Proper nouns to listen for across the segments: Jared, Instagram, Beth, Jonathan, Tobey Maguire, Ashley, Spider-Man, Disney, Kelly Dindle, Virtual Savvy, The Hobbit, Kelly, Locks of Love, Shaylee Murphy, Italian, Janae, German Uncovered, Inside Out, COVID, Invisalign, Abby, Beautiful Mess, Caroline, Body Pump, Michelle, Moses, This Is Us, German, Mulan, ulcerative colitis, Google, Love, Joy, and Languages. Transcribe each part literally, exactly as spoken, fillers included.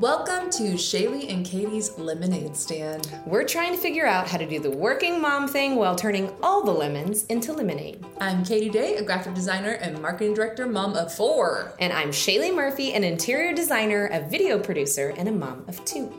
Welcome to Shaylee and Katie's Lemonade Stand. We're trying to figure out how to do the working mom thing while turning all the lemons into lemonade. I'm Katie Day, a graphic designer and marketing director, mom of four. And I'm Shaylee Murphy, an interior designer, a video producer, and a mom of two.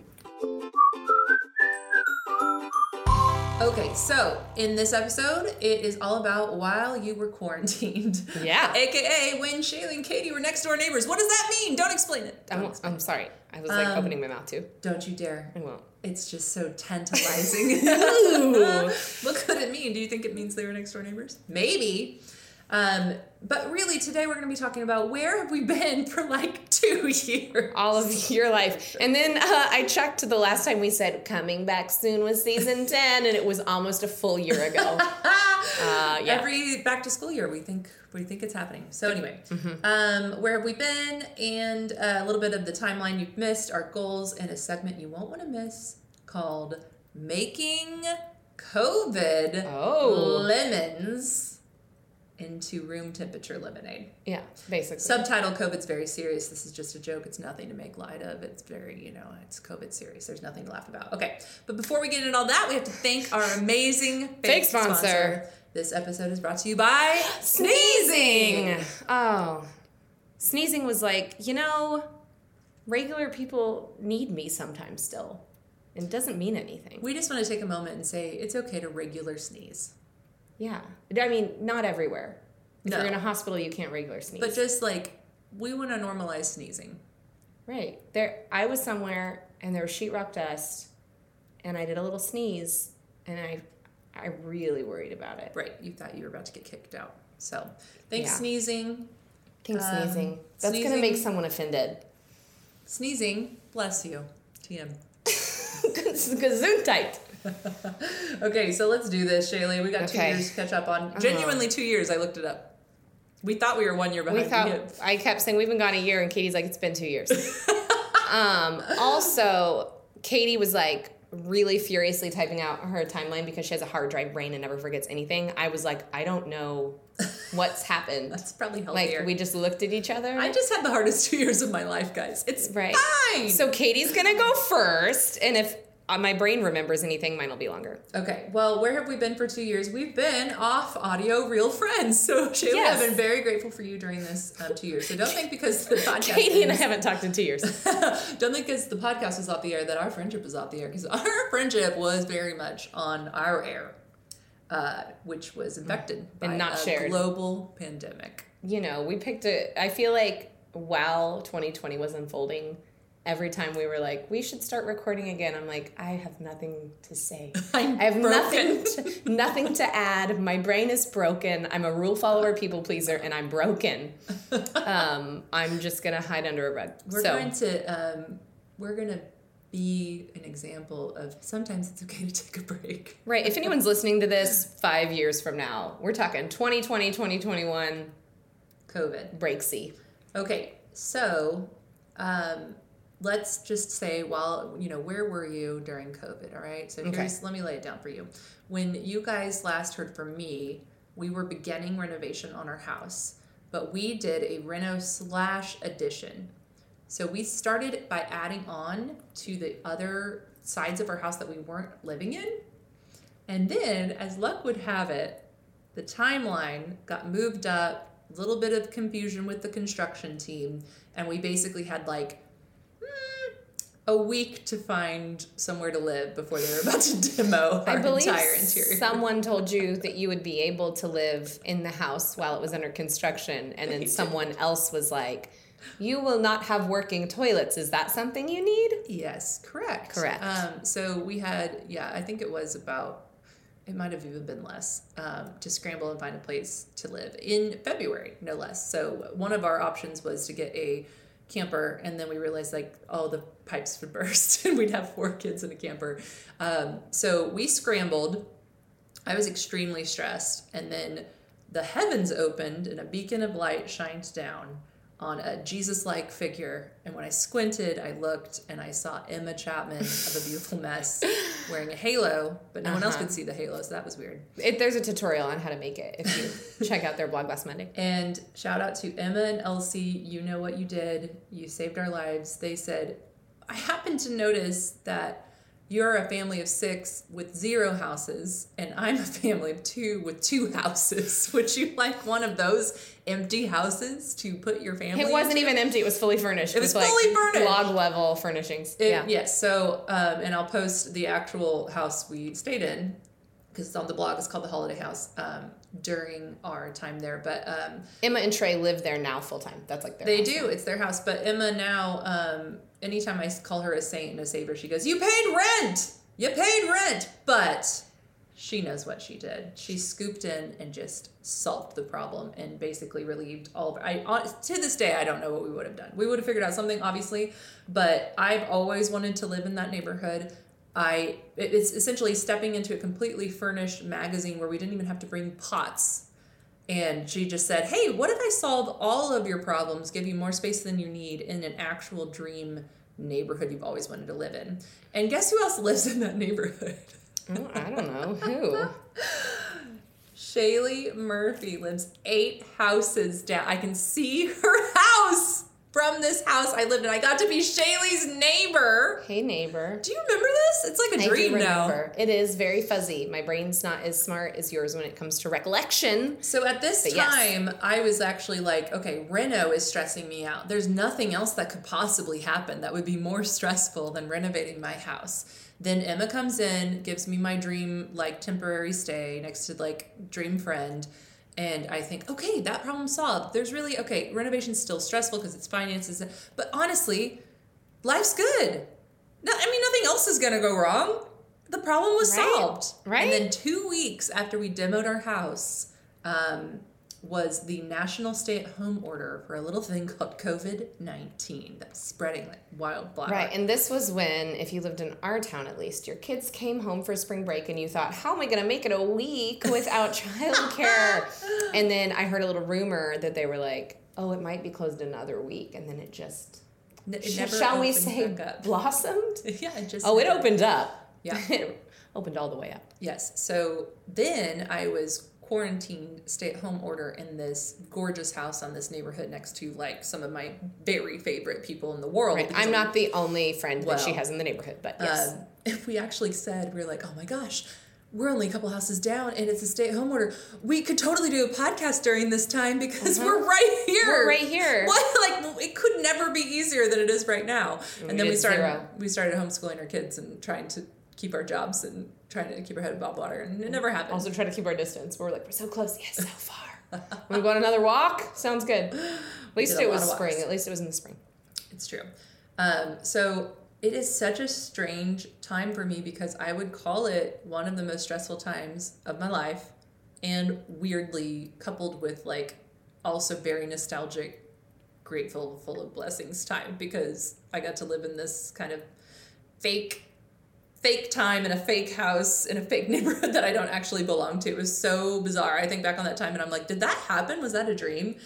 Okay, so in this episode, it is all about while you were quarantined. Yeah. A K A when Shaylee and Katie were next door neighbors. What does that mean? Don't explain it. Don't I'm, explain. I'm sorry. I was like um, opening my mouth too. Don't you dare. I won't. It's just so tantalizing. What could it mean? Do you think it means they were next door neighbors? Maybe. Um, but really, today we're going to be talking about where have we been for like two years. All of your life. And then uh, I checked the last time we said coming back soon was season ten, and it was almost a full year ago. uh, yeah. Every back to school year, we think we think it's happening. So anyway, mm-hmm. um, where have we been, and a little bit of the timeline you've missed, our goals, and a segment you won't want to miss called Making COVID oh. Lemons into room temperature lemonade. Yeah, basically. Subtitle, COVID's very serious. This is just a joke. It's nothing to make light of. It's very, you know, it's COVID serious. There's nothing to laugh about. Okay, but before we get into all that, we have to thank our amazing fake sponsor. sponsor. This episode is brought to you by Sneezing. Oh, Sneezing was like, you know, regular people need me sometimes still. It doesn't mean anything. We just want to take a moment and say it's okay to regular sneeze. Yeah. I mean, not everywhere. If no. you're in a hospital, you can't regular sneeze. But just, like, we want to normalize sneezing. Right. There. I was somewhere, and there was sheetrock dust, and I did a little sneeze, and I I really worried about it. Right. You thought you were about to get kicked out. So, thanks, yeah. Sneezing. Thanks, um, Sneezing. That's going to make someone offended. Sneezing. Bless you. T M. Gesundheit. Okay, so let's do this, Shaylee. We got okay. two years to catch up on. Uh-huh. Genuinely two years. I looked it up. We thought we were one year behind. We thought, yeah. I kept saying we've been gone a year, and Katie's like, it's been two years. um, also, Katie was like really furiously typing out her timeline because she has a hard drive brain and never forgets anything. I was like, I don't know what's happened. That's probably healthier. Like, we just looked at each other. I just had the hardest two years of my life, guys. It's right. fine. So Katie's going to go first, and if Uh, my brain remembers anything, mine will be longer. Okay. Well, where have we been for two years? We've been off audio real friends. So, Shaylee, yes. I've been very grateful for you during this um, two years. So don't think because the podcast Katie and is, I haven't talked in two years. Don't think because the podcast was off the air that our friendship is off the air. Because our friendship was very much on our air, uh, which was infected by and not a shared. global pandemic. You know, we picked a... I feel like while twenty twenty was unfolding... Every time we were like, we should start recording again. I'm like, I have nothing to say. I'm I have broken. nothing, to, nothing to add. My brain is broken. I'm a rule follower, people pleaser, and I'm broken. Um, I'm just gonna hide under a rug. We're so. going to, um, we're gonna be an example of sometimes it's okay to take a break. Right. If anyone's listening to this five years from now, we're talking twenty twenty, twenty twenty-one, COVID breaksy. Okay, so. Um, Let's just say, well, you know, where were you during COVID, all right? So okay. here's, let me lay it down for you. When you guys last heard from me, we were beginning renovation on our house, but we did a reno slash addition. So we started by adding on to the other sides of our house that we weren't living in. And then, as luck would have it, the timeline got moved up, a little bit of confusion with the construction team, and we basically had, like, a week to find somewhere to live before they were about to demo our I believe entire interior. Someone told you that you would be able to live in the house while it was under construction, and then someone else was like, you will not have working toilets. Is that something you need? Yes, correct. Correct. Um, so we had, yeah, I think it was about, it might have even been less, um, to scramble and find a place to live in February, no less. So one of our options was to get a camper, and then we realized like all the pipes would burst and we'd have four kids in a camper. Um, so we scrambled. I was extremely stressed, and then the heavens opened and a beacon of light shined down on a Jesus-like figure. And when I squinted, I looked and I saw Emma Chapman of A Beautiful Mess wearing a halo, but no uh-huh. one else could see the halo, so that was weird. It, there's a tutorial on how to make it if you check out their blog last Monday. And shout out to Emma and Elsie. You know what you did. You saved our lives. They said, I happened to notice that you're a family of six with zero houses, and I'm a family of two with two houses. Would you like one of those empty houses to put your family in? It wasn't into? even empty. It was fully furnished. It was, it was fully like furnished. Log-level furnishings. It, yeah. Yes. So, um, and I'll post the actual house we stayed in, because it's on the blog. It's called the Holiday House, um, during our time there. But um, Emma and Trey live there now full-time. That's like their They house. do. It's their house. But Emma now... Um, anytime I call her a saint and a saver, she goes, you paid rent! You paid rent! But she knows what she did. She scooped in and just solved the problem and basically relieved all of I To this day, I don't know what we would have done. We would have figured out something, obviously, but I've always wanted to live in that neighborhood. I It's essentially stepping into a completely furnished magazine where we didn't even have to bring pots. And she just said, hey, what if I solve all of your problems, give you more space than you need in an actual dream neighborhood you've always wanted to live in? And guess who else lives in that neighborhood? Oh, I don't know. Who? Shaylee Murphy lives eight houses down. I can see her house from this house I lived in. I got to be Shaylee's neighbor. Hey, neighbor. Do you remember this? It's like a I dream do now. It is very fuzzy. My brain's not as smart as yours when it comes to recollection. So at this but time, yes. I was actually like, okay, reno is stressing me out. There's nothing else that could possibly happen that would be more stressful than renovating my house. Then Emma comes in, gives me my dream, like, temporary stay next to, like, dream friend. And I think, okay, that problem solved. There's really, okay, renovation's still stressful because it's finances. But honestly, life's good. No, I mean, nothing else is going to go wrong. The problem was right. solved. Right. And then two weeks after we demoed our house um, was the national stay-at-home order for a little thing called covid nineteen that's spreading like wildfire. Right, and this was when, if you lived in our town at least, your kids came home for spring break and you thought, how am I going to make it a week without childcare? And then I heard a little rumor that they were like, oh, it might be closed another week. And then it just, it sh- never shall we say, blossomed? Yeah, it just... Oh, never. It opened up. Yeah. It opened all the way up. Yes, so then I was... quarantined stay-at-home order in this gorgeous house on this neighborhood next to, like, some of my very favorite people in the world. Right. I'm not the only friend well, that she has in the neighborhood, but yes. Um, we actually said, we were like, oh my gosh, we're only a couple houses down and it's a stay-at-home order. We could totally do a podcast during this time because uh-huh. we're right here. We're right here. What? Like, it could never be easier than it is right now. And we then we started zero. we started homeschooling our kids and trying to keep our jobs and trying to keep our head above water, and it never happened. Also try to keep our distance. We're like, we're so close, yes, so far. We go on another walk? Sounds good. At least it was spring. At least it was in the spring. It's true. Um, so it is such a strange time for me because I would call it one of the most stressful times of my life, and weirdly coupled with, like, also very nostalgic, grateful, full of blessings time, because I got to live in this kind of fake fake time in a fake house in a fake neighborhood that I don't actually belong to. It was so bizarre. I think back on that time and I'm like, did that happen? Was that a dream?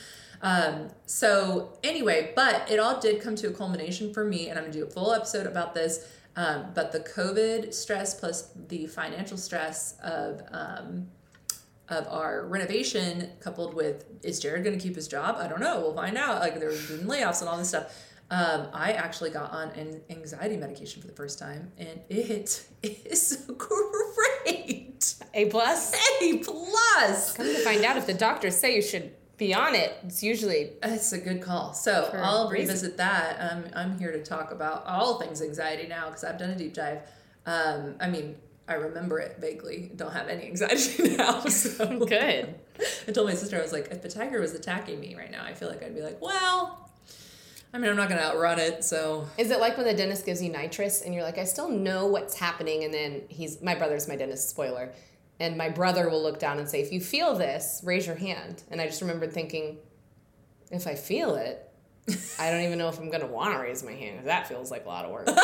Um, so anyway, but it all did come to a culmination for me, and I'm gonna do a full episode about this. Um, but the COVID stress plus the financial stress of, um, of our renovation coupled with, is Jared going to keep his job? I don't know. We'll find out. Like, there were layoffs and all this stuff. Um, I actually got on an anxiety medication for the first time, and it is great. A plus? A plus! Come to find out, if the doctors say you should be on it, it's usually... It's a good call. So I'll revisit that. Um, I'm here to talk about all things anxiety now, because I've done a deep dive. Um, I mean, I remember it vaguely. Don't have any anxiety now. So. Good. I told my sister, I was like, if the tiger was attacking me right now, I feel like I'd be like, well... I mean, I'm not going to outrun it, so... Is it like when the dentist gives you nitrous, and you're like, I still know what's happening, and then he's... My brother's my dentist, spoiler. And my brother will look down and say, if you feel this, raise your hand. And I just remembered thinking, if I feel it, I don't even know if I'm going to want to raise my hand, because that feels like a lot of work. And I,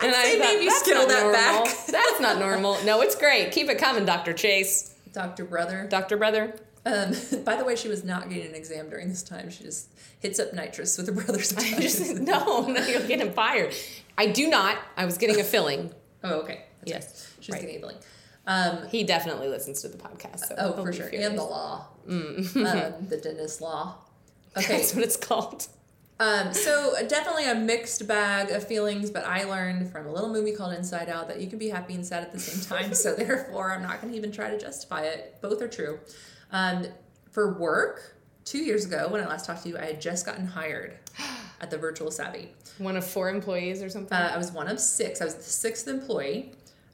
I thought, maybe that's scale not that normal. Back. That's not normal. No, it's great. Keep it coming, Doctor Chase. Doctor Brother. Doctor Brother. Um, by the way, she was not getting an exam during this time. She just hits up nitrous with her brother's I just No, no, you're getting fired. I do not. I was getting a filling. Oh, okay. That's yes. Right. She was right. getting a filling. Um, he definitely listens to the podcast. So oh, for sure. Furious. And the law. Mm. um, the dentist law. Okay. That's what it's called. Um, so definitely a mixed bag of feelings, but I learned from a little movie called Inside Out that you can be happy and sad at the same time. So therefore, I'm not going to even try to justify it. Both are true. Um, for work, two years ago, when I last talked to you, I had just gotten hired at the Virtual Savvy. One of four employees or something? Uh, I was one of six. I was the sixth employee.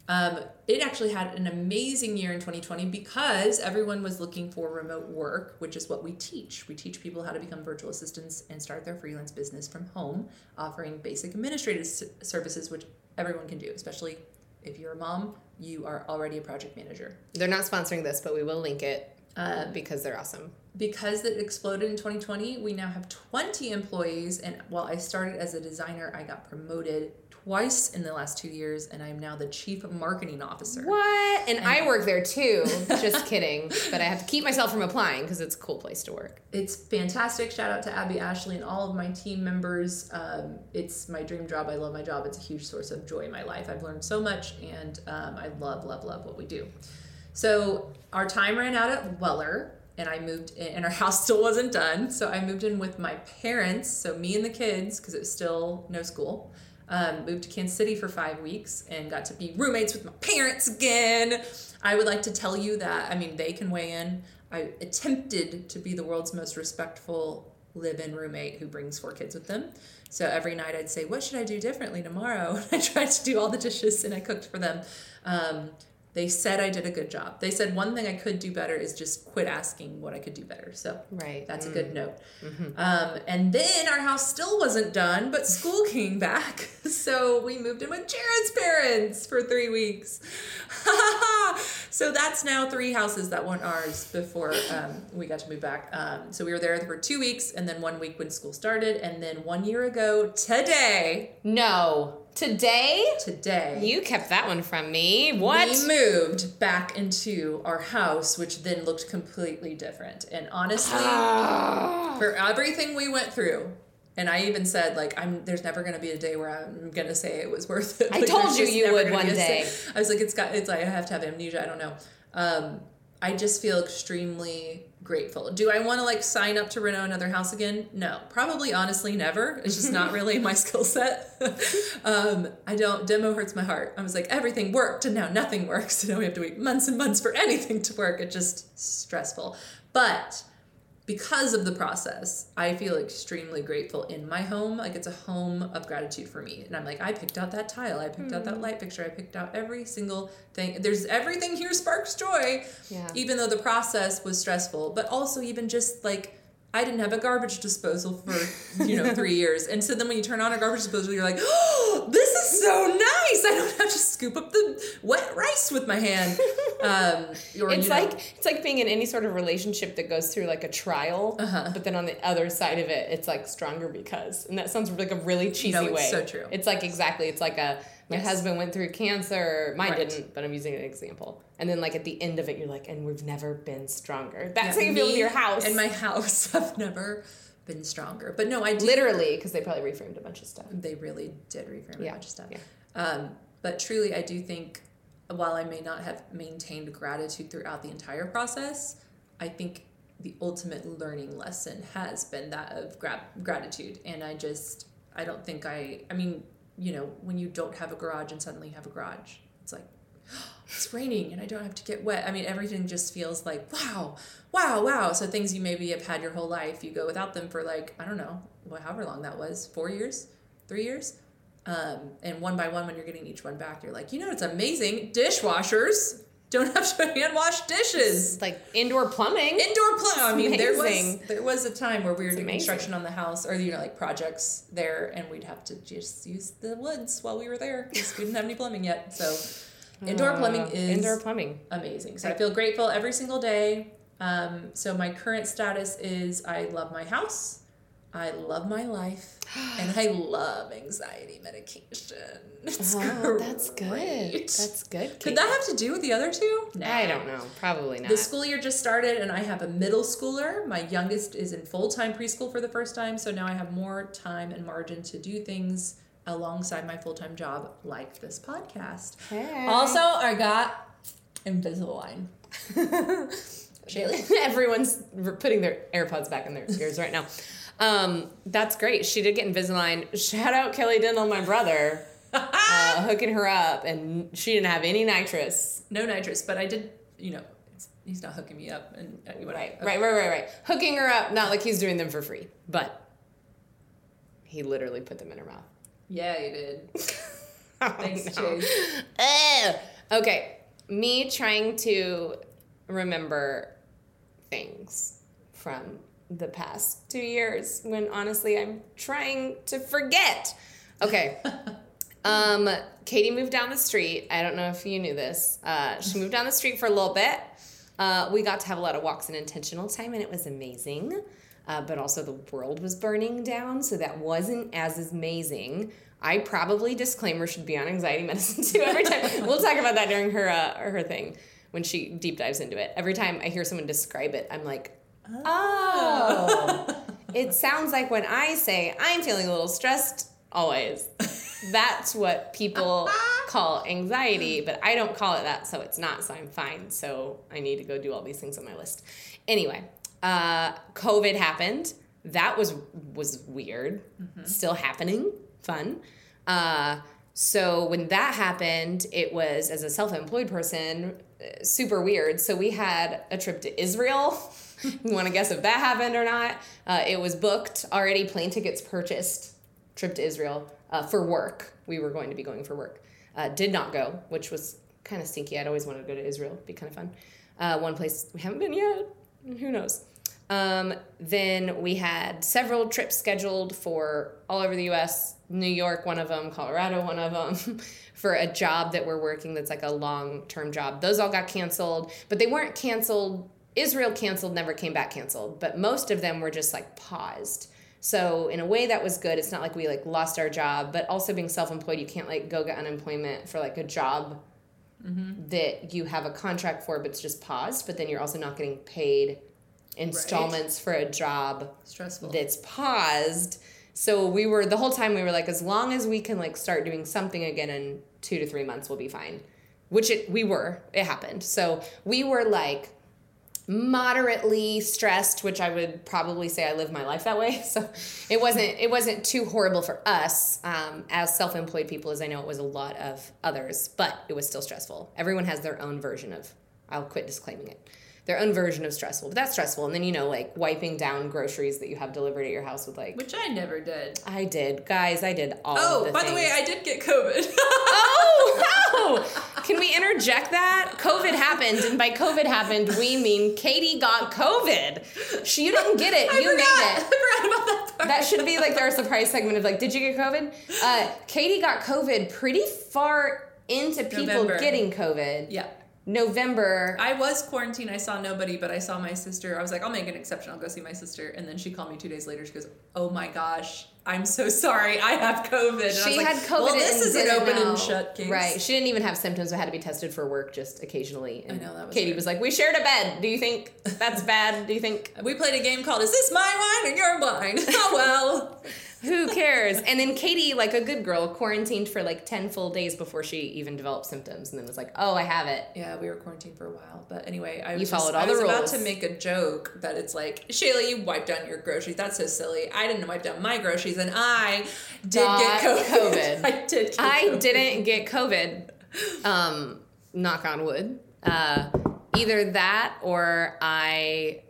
Um, it actually had an amazing year in twenty twenty because everyone was looking for remote work, which is what we teach. We teach people how to become virtual assistants and start their freelance business from home, offering basic administrative s- services, which everyone can do, especially if you're a mom, you are already a project manager. They're not sponsoring this, but we will link it um, because they're awesome. Because it exploded in twenty twenty, we now have twenty employees, and while I started as a designer, I got promoted twice in the last two years, and I'm now the chief marketing officer. What? And, and I work there too. Just kidding. But I have to keep myself from applying because it's a cool place to work. It's fantastic. Shout out to Abby, Ashley, and all of my team members. Um, it's my dream job. I love my job. It's a huge source of joy in my life. I've learned so much, and um, I love, love, love what we do. So our time ran out at Weller. And I moved in, and our house still wasn't done. So I moved in with my parents, so me and the kids, because it was still no school. Um, moved to Kansas City for five weeks and got to be roommates with my parents again. I would like to tell you that, I mean, they can weigh in. I attempted to be the world's most respectful live-in roommate who brings four kids with them. So every night I'd say, what should I do differently tomorrow? And I tried to do all the dishes and I cooked for them. Um, They said I did a good job. They said one thing I could do better is just quit asking what I could do better. So right. That's mm. a good note. Mm-hmm. Um, and then our house still wasn't done, but school came back. So we moved in with Jared's parents for three weeks. So that's now three houses that weren't ours before um, we got to move back. Um, so we were there for two weeks and then one week when school started. And then one year ago today. No. Today? Today. You kept that one from me. What? We moved back into our house, which then looked completely different. And honestly, oh. for everything we went through, and I even said, like, I'm. there's never going to be a day where I'm going to say it was worth it. I like, told you you would one day. Say. I was like, it's got. It's. I have to have amnesia. I don't know. Um, I just feel extremely grateful. Do I want to like sign up to rent another house again? No, probably honestly never. It's just not really my skill set. um, I don't, demo hurts my heart. I was like, everything worked and now nothing works. And now we have to wait months and months for anything to work. It's just stressful. But because of the process, I feel extremely grateful in my home. Like it's a home of gratitude for me. And I'm like, I picked out that tile. I picked mm. out that light picture. I picked out every single thing. There's everything here sparks joy, yeah. even though the process was stressful. But also even just like, I didn't have a garbage disposal for, you know, three years. And so then when you turn on a garbage disposal, you're like, oh, this is so nice. I don't have to scoop up the wet rice with my hand. Um, or, it's you know, like it's like being in any sort of relationship that goes through like a trial. Uh-huh. But then on the other side of it, it's like stronger because. And that sounds like a really cheesy no, it's way. It's so true. It's like exactly. It's like a, my yes. husband went through cancer. Mine right. didn't, but I'm using an example. And then, like, at the end of it, you're like, and we've never been stronger. That's yeah, how you feel with your house. In my house, I've never been stronger. But no, I do. Literally, because they probably reframed a bunch of stuff. They really did reframe yeah. a bunch of stuff. Yeah. Um, but truly, I do think, while I may not have maintained gratitude throughout the entire process, I think the ultimate learning lesson has been that of gra- gratitude. And I just, I don't think I, I mean... you know, when you don't have a garage and suddenly you have a garage, it's like, oh, it's raining and I don't have to get wet. I mean, everything just feels like, wow, wow, wow. So things you maybe have had your whole life, you go without them for like, I don't know, well, however long that was, four years, three years. Um, and one by one, when you're getting each one back, you're like, you know, it's amazing. Dishwashers don't have to hand wash dishes. It's like indoor plumbing. Indoor plumbing. I mean, there was there was a time where we were it's doing amazing. Construction on the house, or you know, like projects there, and we'd have to just use the woods while we were there because we didn't have any plumbing yet. So, indoor uh, plumbing is indoor plumbing amazing. So I feel grateful every single day. Um, so my current status is I love my house, I love my life, and I love anxiety medication. It's wow, great. That's good. That's good, Kate. Could that have to do with the other two? No. I don't know. Probably not. The school year just started, and I have a middle schooler. My youngest is in full-time preschool for the first time, so now I have more time and margin to do things alongside my full-time job like this podcast. Hey. Also, I got Invisalign. Shaylee. Everyone's putting their AirPods back in their ears right now. Um, that's great. She did get Invisalign. Shout out Kelly Dindle, my brother, uh, hooking her up, and she didn't have any nitrous. No nitrous, but I did, you know, it's, he's not hooking me up. And anyway, right, okay. right, right, right, right. Hooking her up, not like he's doing them for free, but he literally put them in her mouth. Yeah, he did. oh, Thanks, no. Chase. Ugh. Okay, me trying to remember things from the past two years when honestly I'm trying to forget. Okay. um, Katie moved down the street. I don't know if you knew this. Uh, she moved down the street for a little bit. Uh, we got to have a lot of walks and intentional time, and it was amazing. Uh, but also the world was burning down, so that wasn't as amazing. I probably, disclaimer, should be on anxiety medicine too every time. We'll talk about that during her uh, her thing when she deep dives into it. Every time I hear someone describe it, I'm like, oh. oh. It sounds like when I say I'm feeling a little stressed always. That's what people call anxiety, but I don't call it that, so it's not, so I'm fine. So I need to go do all these things on my list. Anyway, uh, COVID happened. That was was weird. Mm-hmm. Still happening. Fun. Uh, so when that happened, it was, as a self-employed person, super weird. So we had a trip to Israel. You want to guess if that happened or not? Uh, it was booked already. Plane tickets purchased. Trip to Israel uh, for work. We were going to be going for work. Uh, did not go, which was kind of stinky. I'd always wanted to go to Israel. It'd be kind of fun. Uh, one place we haven't been yet. Who knows? Um, then we had several trips scheduled for all over the U S, New York, one of them, Colorado, one of them, for a job that we're working that's like a long-term job. Those all got canceled, but they weren't canceled. Israel canceled, never came back canceled, but most of them were just like paused. So in a way that was good. It's not like we like lost our job, but also being self-employed, you can't like go get unemployment for like a job mm-hmm. that you have a contract for, but it's just paused, but then you're also not getting paid installments right. for a job stressful that's paused. So we were the whole time we were like, as long as we can like start doing something again in two to three months, we'll be fine. Which it we were. It happened. So we were like moderately stressed, which I would probably say I live my life that way. So it wasn't it wasn't too horrible for us um, as self-employed people, as I know it was a lot of others, but it was still stressful. Everyone has their own version of. I'll quit disclaiming it. Their own version of stressful, but that's stressful. And then, you know, like wiping down groceries that you have delivered at your house with like... Which I never did. I did. Guys, I did all oh, of the Oh, by things. The way, I did get COVID. oh, wow! Can we interject that? COVID happened, and by COVID happened, we mean Katie got COVID. She, you didn't get it. I you forgot. made it. I forgot about that part. That should be like our surprise segment of like, did you get COVID? Uh, Katie got COVID pretty far into people November. Getting COVID. Yeah. November. I was quarantined. I saw nobody, but I saw my sister. I was like, I'll make an exception. I'll go see my sister. And then she called me two days later. She goes, oh my gosh, I'm so sorry. I have COVID. And she I was had like, COVID. Well, this is an open know. and shut case. Right. She didn't even have symptoms. I had to be tested for work just occasionally. And I know that was Katie weird. was like, we shared a bed. Do you think that's bad? Do you think? We played a game called, is this my wine or your wine? Oh, well. Who cares? And then Katie, like a good girl, quarantined for like ten full days before she even developed symptoms and then was like, oh, I have it. Yeah, we were quarantined for a while. But anyway, I was, you followed just, all I the was rules. about to make a joke that it's like, Shaylee, you wiped down your groceries. That's so silly. I didn't wipe down my groceries, and I did Not get COVID. COVID. I did get I COVID. didn't get COVID. Um, knock on wood. Uh, either that or I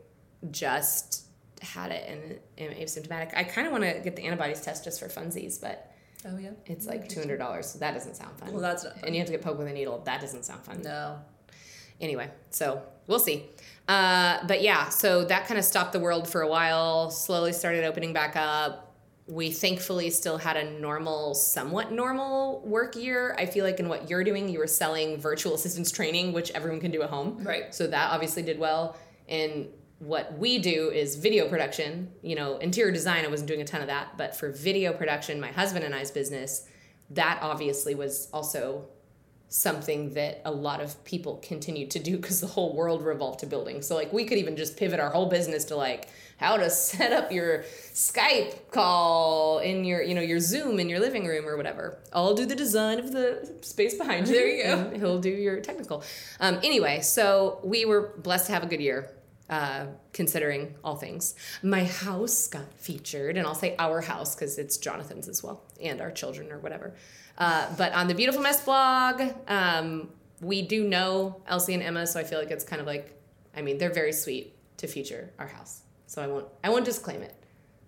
just... had it and am asymptomatic. I kind of want to get the antibodies test just for funsies, but oh yeah, it's like two hundred dollars, so that doesn't sound fun. Well, that's not fun. And you have to get poked with a needle. That doesn't sound fun. No. Anyway, so we'll see. Uh, but yeah, so that kind of stopped the world for a while, slowly started opening back up. We thankfully still had a normal, somewhat normal work year. I feel like in what you're doing, you were selling virtual assistance training, which everyone can do at home. Right. So that obviously did well. And what we do is video production, you know, interior design. I wasn't doing a ton of that, but for video production, my husband and I's business, that obviously was also something that a lot of people continued to do because the whole world revolved to building. So like we could even just pivot our whole business to like how to set up your Skype call in your, you know, your Zoom in your living room or whatever. I'll do the design of the space behind you. There you go. And he'll do your technical. Um, anyway, so we were blessed to have a good year. uh, considering all things. My house got featured, and I'll say our house because it's Jonathan's as well, and our children or whatever. Uh, but on the Beautiful Mess blog, um, we do know Elsie and Emma, so I feel like it's kind of like, I mean, they're very sweet to feature our house. So I won't, I won't disclaim it.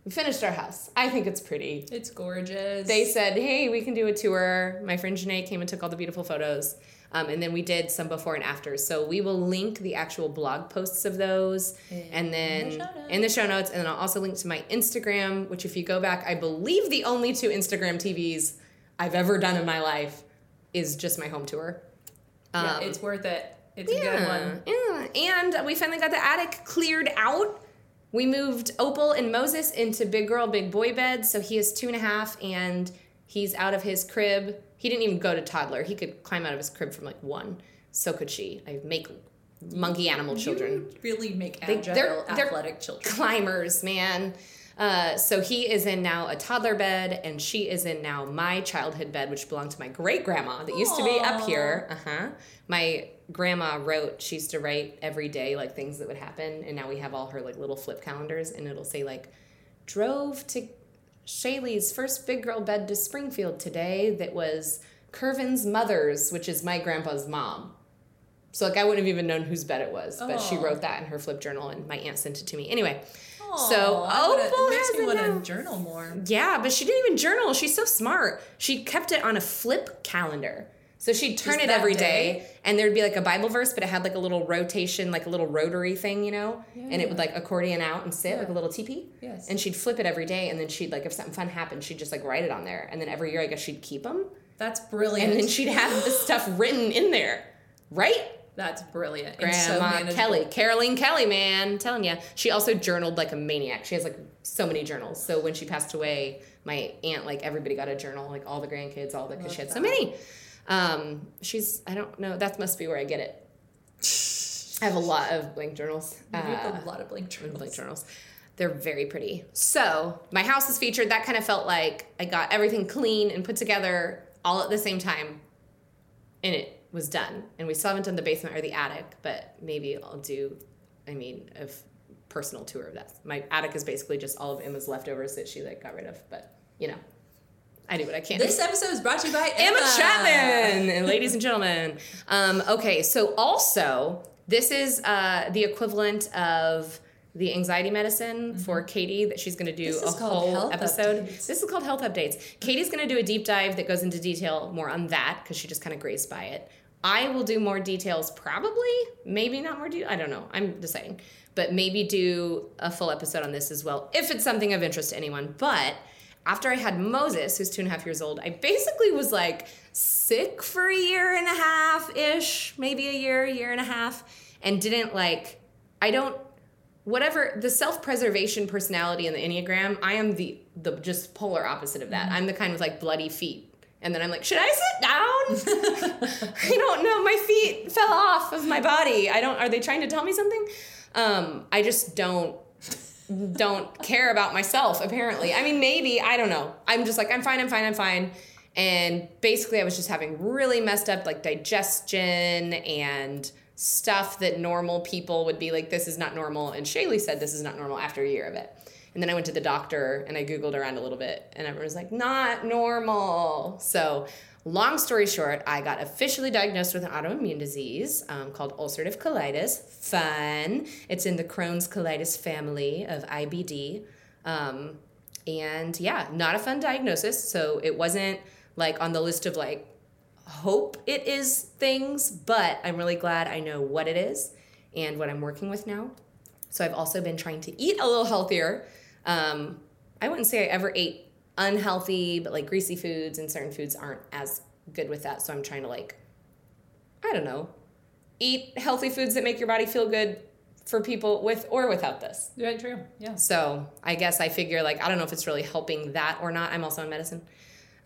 We finished our house. I think it's pretty. It's gorgeous. They said, hey, we can do a tour. My friend Janae came and took all the beautiful photos. Um, and then we did some before and after. So we will link the actual blog posts of those in and then the in the show notes. And then I'll also link to my Instagram, which if you go back, I believe the only two Instagram T Vs I've ever done in my life is just my home tour. Um, yeah, it's worth it. It's yeah, a good one. Yeah. And we finally got the attic cleared out. We moved Opal and Moses into big girl, big boy beds. So he is two and a half and he's out of his crib. He didn't even go to toddler. He could climb out of his crib from like one. So could she. I make monkey animal children. You really make agile, they, they're, athletic they're children. Climbers, man. Uh, so he is in now a toddler bed and she is in now my childhood bed, which belonged to my great grandma that used Aww. To be up here. Uh-huh. My grandma wrote, she used to write every day like things that would happen. And now we have all her like little flip calendars and it'll say like, drove to Shaylee's first big girl bed to Springfield today. That was Curvin's mother's, which is my grandpa's mom. So like I wouldn't have even known whose bed it was, but Aww. She wrote that in her flip journal and my aunt sent it to me. Anyway. So Opal has it makes me want to journal more. Yeah, but she didn't even journal. She's so smart. She kept it on a flip calendar. So she'd turn it every day, and there'd be like a Bible verse, but it had like a little rotation, like a little rotary thing, you know? Yeah. And it would like accordion out and sit yeah. like a little teepee. Yes. And she'd flip it every day, and then she'd like, if something fun happened, she'd just like write it on there. And then every year, I guess she'd keep them. That's brilliant. And then she'd have the stuff written in there, right? That's brilliant. Grandma so Kelly. Caroline Kelly, man. I'm telling you. She also journaled like a maniac. She has like so many journals. So when she passed away, my aunt, like everybody got a journal, like all the grandkids, all the, because she had that. So many. Um, she's, I don't know. That must be where I get it. I have a lot of blank journals. You have uh, a lot of blank journals. Blank journals. They're very pretty. So my house is featured. That kind of felt like I got everything clean and put together all at the same time. And it was done. And we still haven't done the basement or the attic, but maybe I'll do, I mean, a f- personal tour of that. My attic is basically just all of Emma's leftovers that she, like, got rid of. But, you know, I do what I can. This episode is brought to you by Emma, Emma Chapman, and ladies and gentlemen. Um, okay, so also, this is uh, the equivalent of the anxiety medicine mm-hmm. for Katie that she's going to do a whole episode. Updates. This is called Health Updates. Katie's going to do a deep dive that goes into detail more on that because she just kind of grazed by it. I will do more details probably, maybe not more detail. I don't know. I'm deciding. But maybe do a full episode on this as well if it's something of interest to anyone. But after I had Moses, who's two and a half years old, I basically was like sick for a year and a half-ish, maybe a year, year and a half, and didn't like, I don't, whatever, the self-preservation personality in the Enneagram, I am the the just polar opposite of that. Mm-hmm. I'm the kind with like bloody feet. And then I'm like, should I sit down? I don't know. My feet fell off of my body. I don't, are they trying to tell me something? Um, I just don't, don't care about myself, apparently. I mean, maybe, I don't know. I'm just like, I'm fine, I'm fine, I'm fine. And basically I was just having really messed up like digestion and stuff that normal people would be like, this is not normal. And Shaylee said, this is not normal after a year of it. And then I went to the doctor and I Googled around a little bit and everyone was like, not normal. So long story short, I got officially diagnosed with an autoimmune disease um, called ulcerative colitis. Fun. It's in the Crohn's colitis family of I B D. Um, and yeah, not a fun diagnosis. So it wasn't like on the list of like hope it is things, but I'm really glad I know what it is and what I'm working with now. So I've also been trying to eat a little healthier. Um, I wouldn't say I ever ate unhealthy, but like greasy foods and certain foods aren't as good with that. So I'm trying to like, I don't know, eat healthy foods that make your body feel good for people with or without this. Yeah, true. Yeah. So I guess I figure like, I don't know if it's really helping that or not. I'm also on medicine.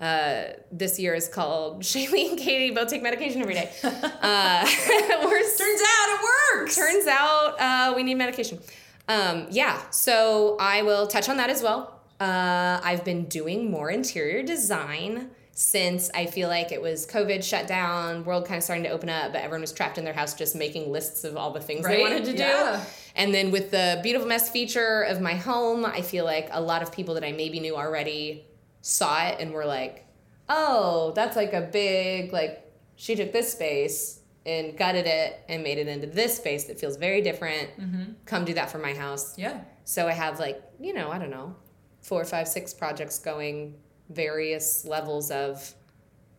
Uh, this year is called Shaylee and Katie both take medication every day. Uh, we're, turns out it works. Turns out uh, we need medication. Um, yeah, so I will touch on that as well. Uh, I've been doing more interior design since I feel like it was COVID shut down, world kind of starting to open up, but everyone was trapped in their house just making lists of all the things right? they wanted to yeah. do. And then with the Beautiful Mess feature of my home, I feel like a lot of people that I maybe knew already saw it and were like, oh, that's like a big, like, she took this space and gutted it and made it into this space that feels very different. Mm-hmm. Come do that for my house. Yeah. So I have like, you know, I don't know, four, five, six projects going, various levels of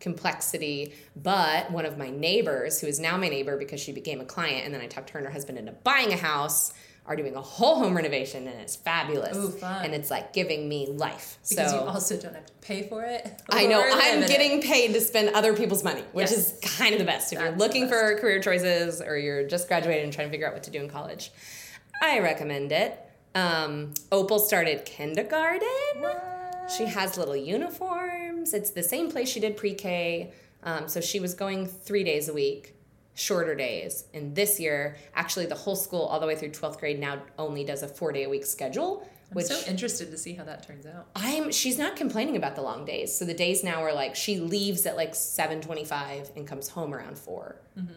complexity. But one of my neighbors, who is now my neighbor because she became a client, and then I talked her and her husband into buying a house, are doing a whole home renovation, and it's fabulous. Ooh, fun. And it's like giving me life. Because so, you also don't have to pay for it. I know. I'm getting paid to spend other people's money, which yes. is kind of the best. If That's you're looking for career choices or you're just graduating and trying to figure out what to do in college, I recommend it. Um, Opal started kindergarten. What? She has little uniforms. It's the same place she did pre-K. Um, so she was going three days a week. Shorter days. And this year, actually the whole school all the way through twelfth grade now only does a four-day-a-week schedule. I'm which so interested to see how that turns out. I'm. She's not complaining about the long days. So the days now are like, she leaves at like seven twenty-five and comes home around four. Mm-hmm.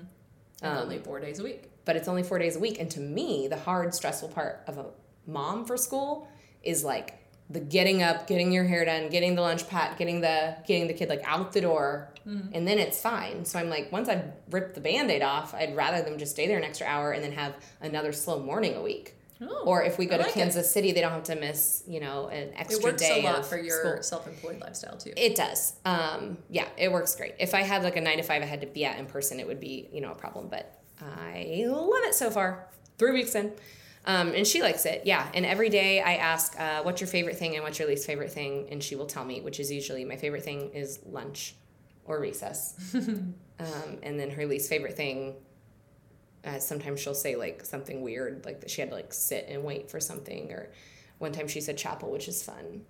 And um, only four days a week. But it's only four days a week. And to me, the hard, stressful part of a mom for school is like the getting up, getting your hair done, getting the lunch packed, getting the getting the kid like out the door, mm-hmm. and then it's fine. So I'm like, once I've ripped the Band-Aid off, I'd rather them just stay there an extra hour and then have another slow morning a week. Oh, or if we go I to like Kansas it. City, they don't have to miss, you know, an extra day. It works day a lot for your school. Self-employed lifestyle too. It does. Um, yeah, it works great. If I had like a nine to five I had to be at in person, it would be, you know, a problem. But I love it so far. Three weeks in. Um, and she likes it, yeah. And every day I ask, uh, what's your favorite thing and what's your least favorite thing? And she will tell me, which is usually my favorite thing is lunch or recess. um, and then her least favorite thing, uh, sometimes she'll say, like, something weird, like that she had to, like, sit and wait for something. Or one time she said chapel, which is fun.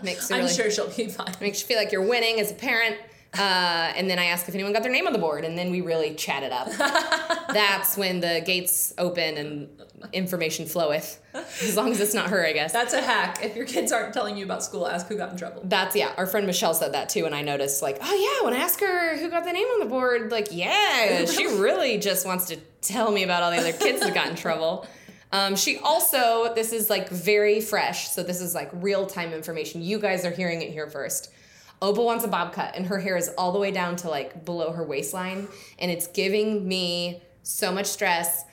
Makes really, I'm sure she'll be fine. Makes you feel like you're winning as a parent. Uh, and then I asked if anyone got their name on the board, and then we really chatted up. That's when the gates open and information floweth, as long as it's not her, I guess. That's a hack. If your kids aren't telling you about school, ask who got in trouble. That's, yeah. Our friend Michelle said that, too, and I noticed, like, oh, yeah, when I asked her who got the name on the board, like, yeah, she really just wants to tell me about all the other kids that got in trouble. Um, she also, this is, like, very fresh, so this is, like, real-time information. You guys are hearing it here first. Opal wants a bob cut, and her hair is all the way down to, like, below her waistline, and it's giving me so much stress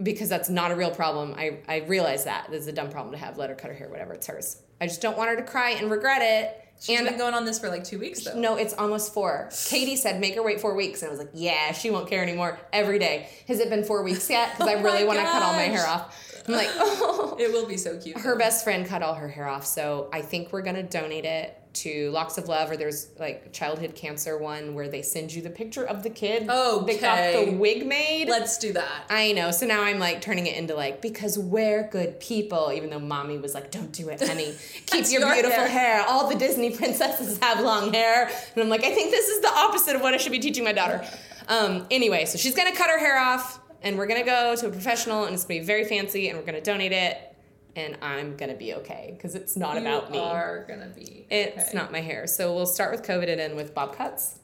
because that's not a real problem. I, I realize that. This is a dumb problem to have. Let her cut her hair, whatever. It's hers. I just don't want her to cry and regret it. She's and been going on this for, like, two weeks, though. No, it's almost four. Katie said, make her wait four weeks, and I was like, yeah, she won't care anymore every day. Has it been four weeks yet? Because oh I really want to cut all my hair off. I'm like, oh. It will be so cute. Her though. Best friend cut all her hair off, so I think we're going to donate it to Locks of Love, or there's like childhood cancer one where they send you the picture of the kid okay. that got the wig made. Let's do that. I know. So now I'm like turning it into like, because we're good people, even though mommy was like, don't do it, honey. Keep your, your beautiful hair. hair. All the Disney princesses have long hair. And I'm like, I think this is the opposite of what I should be teaching my daughter. Um, anyway, so she's going to cut her hair off, and we're going to go to a professional, and it's going to be very fancy, and we're going to donate it. And I'm going to be okay because it's not you about me. You are going to be It's okay. not my hair. So we'll start with COVID and end with bob cuts.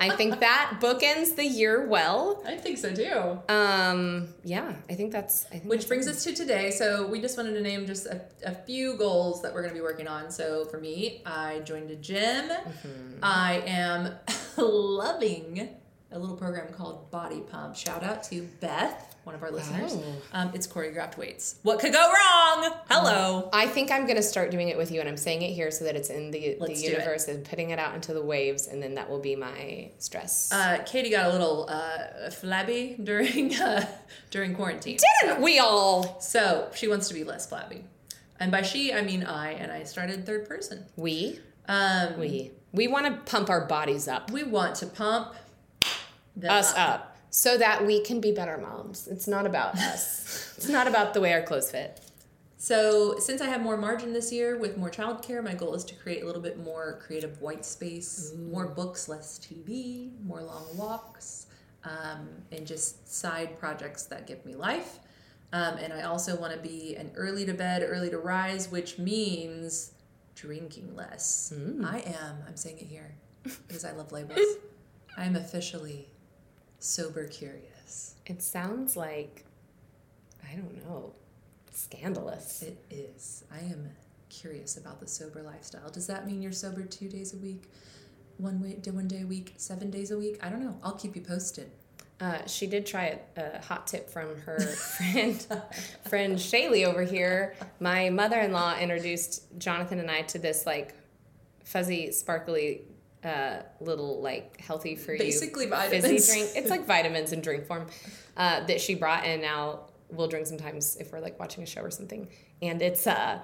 I think that bookends the year well. I think so, too. Um, yeah, I think that's... I think Which that's brings us to today. So we just wanted to name just a, a few goals that we're going to be working on. So for me, I joined a gym. Mm-hmm. I am loving a little program called Body Pump. Shout out to Beth, one of our listeners. Oh. Um, it's choreographed weights. What could go wrong? Hello. I think I'm going to start doing it with you, and I'm saying it here so that it's in the, the universe and putting it out into the waves, and then that will be my stress. Uh, Katie got a little uh, flabby during uh, during quarantine. Didn't so. we all? So she wants to be less flabby. And by she, I mean I, and I started third person. We? Um, we. We want to pump our bodies up. We want to pump... us up. up so that we can be better moms. It's not about us. It's not about the way our clothes fit. So since I have more margin this year with more childcare, my goal is to create a little bit more creative white space, Ooh. more books, less T V, more long walks, um, and just side projects that give me life. Um, and I also want to be an early to bed, early to rise, which means drinking less. Mm. I am. I'm saying it here because I love labels. I am officially sober curious. It sounds like, I don't know, scandalous. It is. I am curious about the sober lifestyle. Does that mean you're sober two days a week, one way, one day a week, seven days a week? I don't know. I'll keep you posted. Uh, she did try a, a hot tip from her friend, friend Shaylee over here. My mother-in-law introduced Jonathan and I to this like fuzzy, sparkly, uh, little like healthy for you, basically vitamins. Drink. It's like vitamins in drink form uh, that she brought, and now we'll drink sometimes if we're like watching a show or something. And it's uh,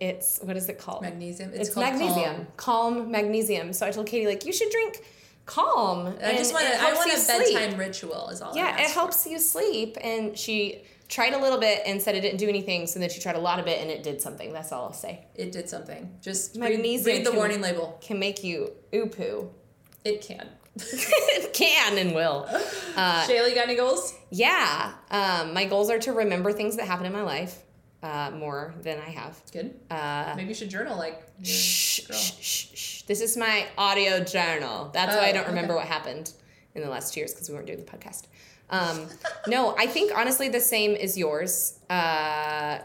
it's what is it called? Magnesium. It's, it's called magnesium. Calm. Calm magnesium. So I told Katie like you should drink. Calm. And I just want to, I want a bedtime ritual is all. Yeah, it helps you sleep. And she tried a little bit and said it didn't do anything. So then she tried a lot of it and it did something. That's all I'll say. It did something. Just read, read the warning label. Can make you oo-poo. It can. It can and will. Uh, Shaylee, got any goals? Yeah. Um, my goals are to remember things that happened in my life uh, more than I have. Good. Uh, Maybe you should journal like. Shh, shh, shh, shh. This is my audio journal. That's oh, why I don't remember okay. what happened in the last two years because we weren't doing the podcast. Um, no, I think honestly the same as yours. Uh,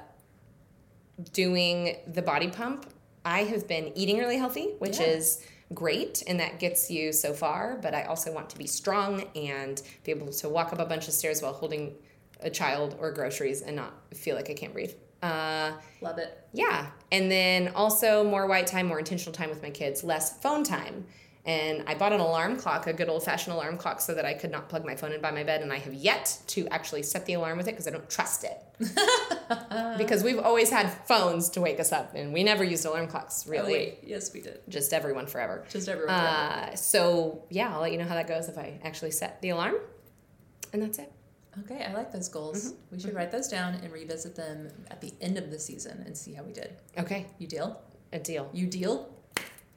doing the body pump. I have been eating really healthy, which yeah. is great, and that gets you so far. But I also want to be strong and be able to walk up a bunch of stairs while holding a child or groceries and not feel like I can't breathe. Uh, Love it. Yeah. And then also more white time, more intentional time with my kids, less phone time. And I bought an alarm clock, a good old-fashioned alarm clock, so that I could not plug my phone in by my bed, and I have yet to actually set the alarm with it because I don't trust it. Because we've always had phones to wake us up, and we never used alarm clocks, really. Oh, wait. Yes, we did. Just everyone forever. Just everyone forever. Uh, so, yeah, I'll let you know how that goes if I actually set the alarm. And that's it. Okay, I like those goals. Mm-hmm. We should mm-hmm. write those down and revisit them at the end of the season and see how we did. Okay. You deal? A deal. You deal?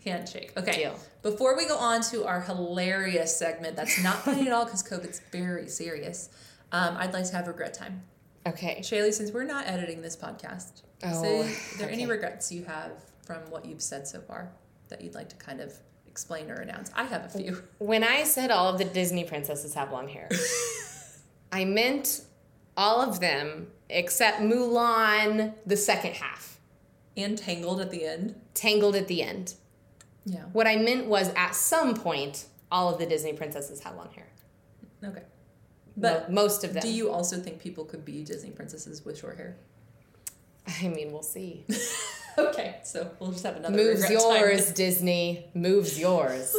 Handshake. Okay. Deal. Before we go on to our hilarious segment that's not funny at all because COVID's very serious, um, I'd like to have regret time. Okay. Shaylee, since we're not editing this podcast, oh, so are there okay. any regrets you have from what you've said so far that you'd like to kind of explain or announce? I have a few. When I said all of the Disney princesses have long hair... I meant all of them except Mulan, the second half. And Tangled at the end? Tangled at the end. Yeah. What I meant was at some point, all of the Disney princesses had long hair. Okay. But Mo- most of them. Do you also think people could be Disney princesses with short hair? I mean, we'll see. Okay, so we'll just have another Moves regret yours, time. Disney. Moves yours.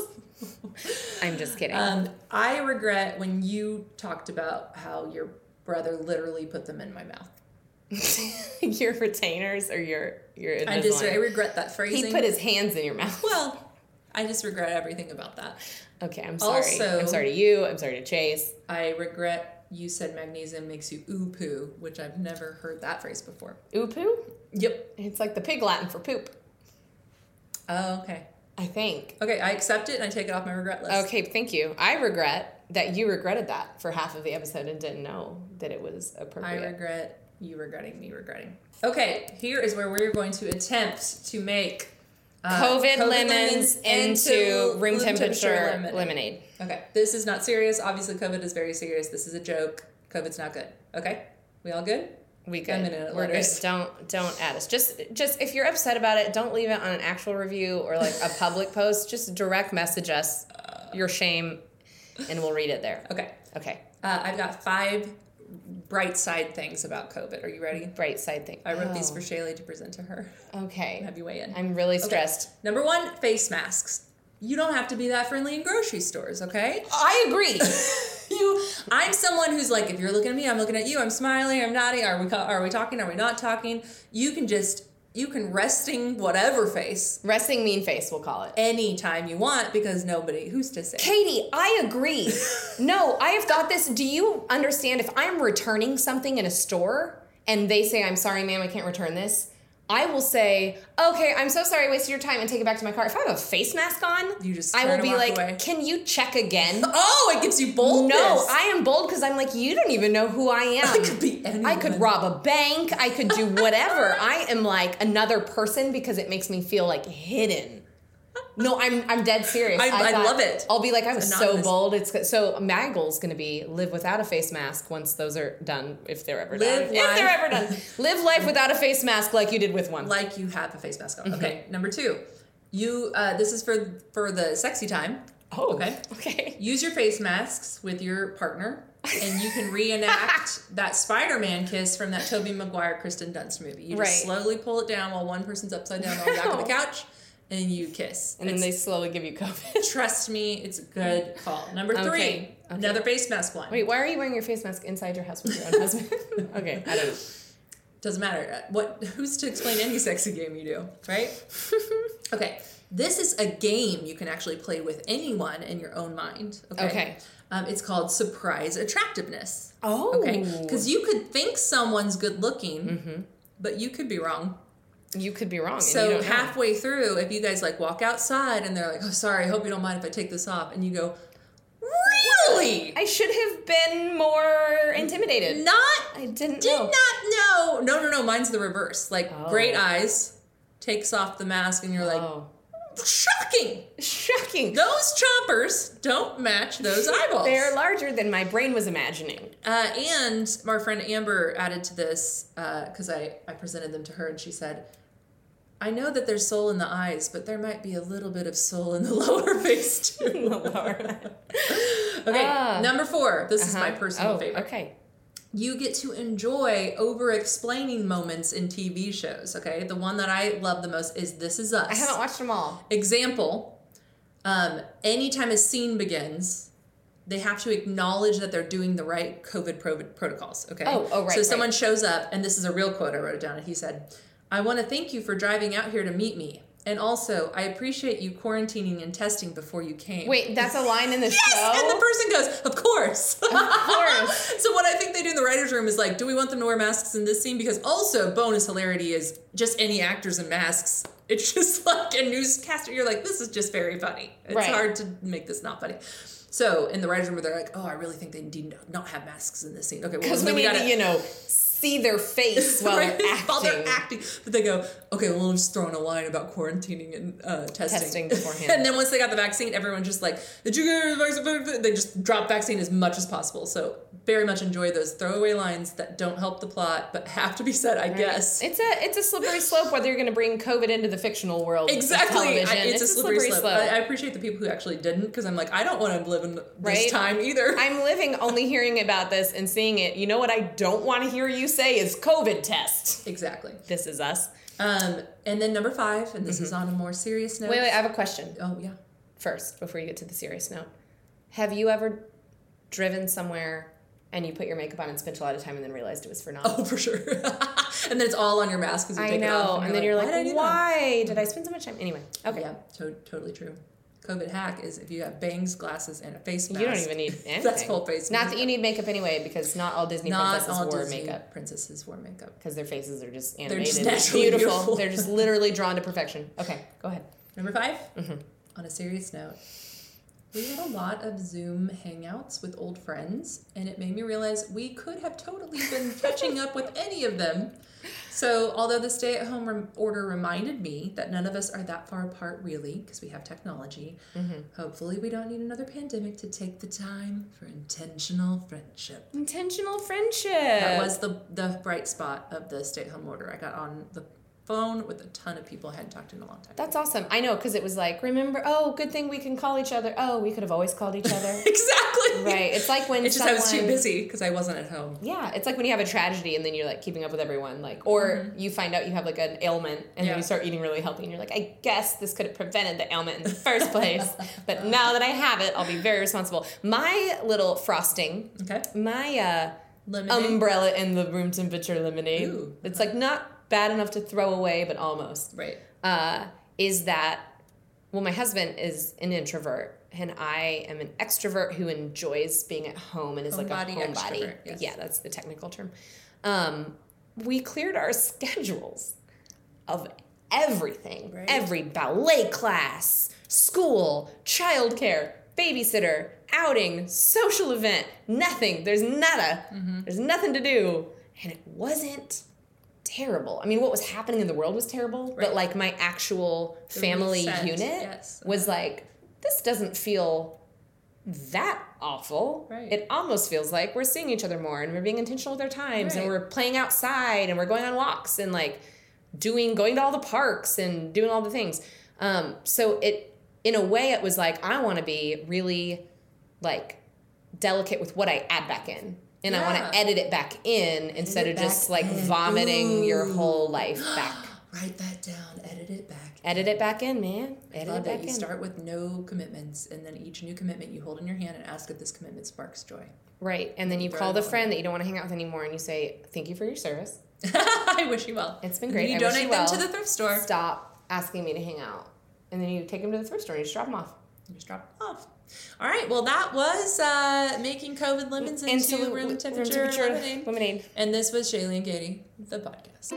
I'm just kidding. Um, I regret when you talked about how your brother literally put them in my mouth. Your retainers or your your. I just I regret that phrasing. He put his hands in your mouth. Well, I just regret everything about that. Okay, I'm sorry. Also, I'm sorry to you. I'm sorry to Chase. I regret you said magnesium makes you oo poo, which I've never heard that phrase before. Oo poo? Yep. It's like the pig Latin for poop. Oh, okay. I think. Okay, I accept it and I take it off my regret list. Okay, thank you. I regret that you regretted that for half of the episode and didn't know that it was appropriate. I regret you regretting me regretting. Okay, here is where we're going to attempt to make uh, COVID, COVID lemons, lemons into room, room temperature, temperature lemonade. lemonade. Okay, this is not serious. Obviously, COVID is very serious. This is a joke. COVID's not good. Okay, we all good? We good. We're good. Don't don't add us. Just just if you're upset about it, don't leave it on an actual review or like a public post. Just direct message us your shame, and we'll read it there. Okay. Okay. Uh, I've got five bright side things about COVID. Are you ready? Bright side thing. I wrote oh. these for Shaylee to present to her. Okay. Have you weigh in? I'm really stressed. Okay. Number one, face masks. You don't have to be that friendly in grocery stores, okay? I agree. You, I'm someone who's like, if you're looking at me, I'm looking at you. I'm smiling. I'm nodding. Are we are we talking? Are we not talking? You can just, you can resting whatever face. Resting mean face, we'll call it. Anytime you want because nobody, who's to say? Katie, I agree. No, I have thought this. Do you understand if I'm returning something in a store and they say, I'm sorry, ma'am, I can't return this, I will say, okay, I'm so sorry I wasted your time, and take it back to my car. If I have a face mask on, you just I will be like, away. Can you check again? Oh, it gives you boldness. No, I am bold because I'm like, you don't even know who I am. I could be anyone. I could rob a bank. I could do whatever. I am like another person because it makes me feel like hidden. No, I'm I'm dead serious. I, I, I love it. I'll be like, I was so bold. It's so Magle's going to be live without a face mask once those are done, if they're ever live done. Life. If they're ever done. Live life without a face mask like you did with one. Like you have a face mask on. Mm-hmm. Okay, number two. You. Uh, this is for for the sexy time. Oh, okay. Okay. Use your face masks with your partner, and you can reenact that Spider-Man kiss from that Tobey Maguire, Kristen Dunst movie. You just right. slowly pull it down while one person's upside down on the back of the couch. And you kiss. And it's, then they slowly give you COVID. Trust me, it's a good call. Number three, okay. Okay. another face mask one. Wait, why are you wearing your face mask inside your house with your own husband? Okay, I don't know. Doesn't matter. What? Who's to explain any sexy game you do, right? Okay, this is a game you can actually play with anyone in your own mind. Okay. okay. Um, it's called surprise attractiveness. Oh. Okay, because you could think someone's good looking, mm-hmm. but you could be wrong. You could be wrong. So and you don't halfway know. Through, if you guys like walk outside and they're like, "Oh, sorry, I hope you don't mind if I take this off," and you go, "Really? I should have been more intimidated." Not. I didn't. Did know. not know. No, no, no. Mine's the reverse. Like oh. great eyes, takes off the mask, and you're like, oh. "Shocking! Shocking! Those choppers don't match those eyeballs. They're larger than my brain was imagining." Uh, and my friend Amber added to this because uh, I I presented them to her, and she said, I know that there's soul in the eyes, but there might be a little bit of soul in the lower face, too. In the lower face. Okay, uh, number four. This uh-huh. is my personal oh, favorite. Okay. You get to enjoy over-explaining moments in T V shows, okay? The one that I love the most is This Is Us. I haven't watched them all. Example, um, anytime a scene begins, they have to acknowledge that they're doing the right COVID pro- protocols, okay? Oh, oh, right, So right. someone shows up, and this is a real quote. I wrote it down, and he said, I want to thank you for driving out here to meet me. And also, I appreciate you quarantining and testing before you came. Wait, that's a line in the yes! show? Yes! And the person goes, of course. Of course. So what I think they do in the writer's room is like, do we want them to wear masks in this scene? Because also, bonus hilarity is just any actors in masks. It's just like a newscaster. You're like, this is just very funny. It's right. hard to make this not funny. So in the writer's room, they're like, oh, I really think they need not have masks in this scene. Okay, well, Because we, we need to, you know... see their face while, right? they're while they're acting. But they go, okay, well, I'm just throwing a line about quarantining and uh, testing. Testing beforehand. And then once they got the vaccine, everyone just like, did you get the vaccine? They just drop vaccine as much as possible. So very much enjoy those throwaway lines that don't help the plot, but have to be said, I right. guess. It's a it's a slippery slope whether you're going to bring COVID into the fictional world. Exactly. I, it's, it's a slippery, slippery slope. slope. I, I appreciate the people who actually didn't, because I'm like, I don't want to live in this right? time either. I'm living only hearing about this and seeing it. You know what I don't want to hear you say is COVID test. Exactly. This Is Us. Um, and then number five, and this mm-hmm. is on a more serious note. Wait, wait, I have a question. Oh, yeah. First, before you get to the serious note. Have you ever driven somewhere and you put your makeup on and spent a lot of time and then realized it was for naught? Oh, for sure. And then it's all on your mask because you I take know. It off. And, and you're then like, you're like, why, why did, I did I spend so much time? Anyway, okay. Yeah, to- totally true. COVID hack is if you have bangs, glasses, and a face mask. You don't even need anything. That's full face makeup. Not that you need makeup anyway, because not all Disney not princesses all wore Disney makeup. princesses wore makeup. Because their faces are just animated. They're just naturally beautiful. beautiful. They're just literally drawn to perfection. Okay, go ahead. Number five, mm-hmm. on a serious note, we had a lot of Zoom hangouts with old friends, and it made me realize we could have totally been catching up with any of them. So although the stay-at-home rem- order reminded me that none of us are that far apart, really, because we have technology, mm-hmm. hopefully we don't need another pandemic to take the time for intentional friendship. Intentional friendship. That was the, the bright spot of the stay-at-home order. I got on the phone with a ton of people I hadn't talked to in a long time. That's awesome. I know, because it was like, remember, oh, good thing we can call each other. Oh, we could have always called each other. Exactly. Right. It's like when It's someone, just I was too busy because I wasn't at home. Yeah. It's like when you have a tragedy and then you're like keeping up with everyone. like, Or mm-hmm. you find out you have like an ailment and yeah. then you start eating really healthy and you're like, I guess this could have prevented the ailment in the first place. But now that I have it, I'll be very responsible. My little frosting. Okay. My uh, lemonade. Umbrella in the room temperature lemonade. Ooh. It's like not... bad enough to throw away, but almost. Right. Uh, is that, well, my husband is an introvert, and I am an extrovert who enjoys being at home and is home like body, a homebody. Yes. Yeah, that's the technical term. Um, we cleared our schedules. of everything. Right. Every ballet class, school, childcare, babysitter, outing, social event, nothing. There's nada. Mm-hmm. There's nothing to do. And it wasn't terrible. I mean, what was happening in the world was terrible, right. but like my actual the family reset. unit yes. was like, this doesn't feel that awful. Right. It almost feels like we're seeing each other more and we're being intentional with our times right. and we're playing outside and we're going on walks and like doing, going to all the parks and doing all the things. Um, so it, in a way it was like, I want to be really like delicate with what I add back in. And yeah. I want to edit it back in instead of just like in. vomiting Ooh. your whole life back. Write that down. Edit it back. Edit it back in, man. Edit it back that. in. You start with no commitments, and then each new commitment you hold in your hand and ask if this commitment sparks joy. Right. And then you Throw call the friend that you don't want to hang out with anymore, and you say, thank you for your service. I wish you well. It's been great. You I donate wish you them well. to the thrift store. Stop asking me to hang out. And then you take them to the thrift store and you just drop them off. You just drop them off. All right. Well, that was uh, making COVID lemons into so, room temperature, room temperature lemonade. lemonade. And this was Shaylee and Katie, the podcast.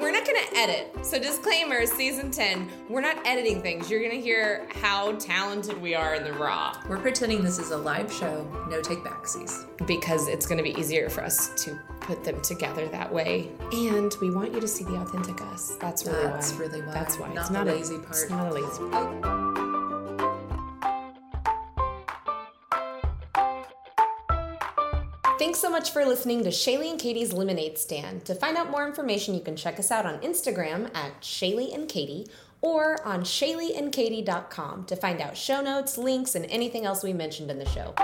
We're not going to edit. So disclaimer, season ten, we're not editing things. You're going to hear how talented we are in the raw. We're pretending this is a live show, no take backsies. Because it's going to be easier for us to put them together that way. And we want you to see the authentic us. That's really That's why. Really why. That's why. Not it's not the lazy a, part. It's not a lazy part. Oh. Thanks so much for listening to Shaylee and Katie's Lemonade Stand. To find out more information, you can check us out on Instagram at Shaylee and Katie or on shaylee and katie dot com to find out show notes, links, and anything else we mentioned in the show.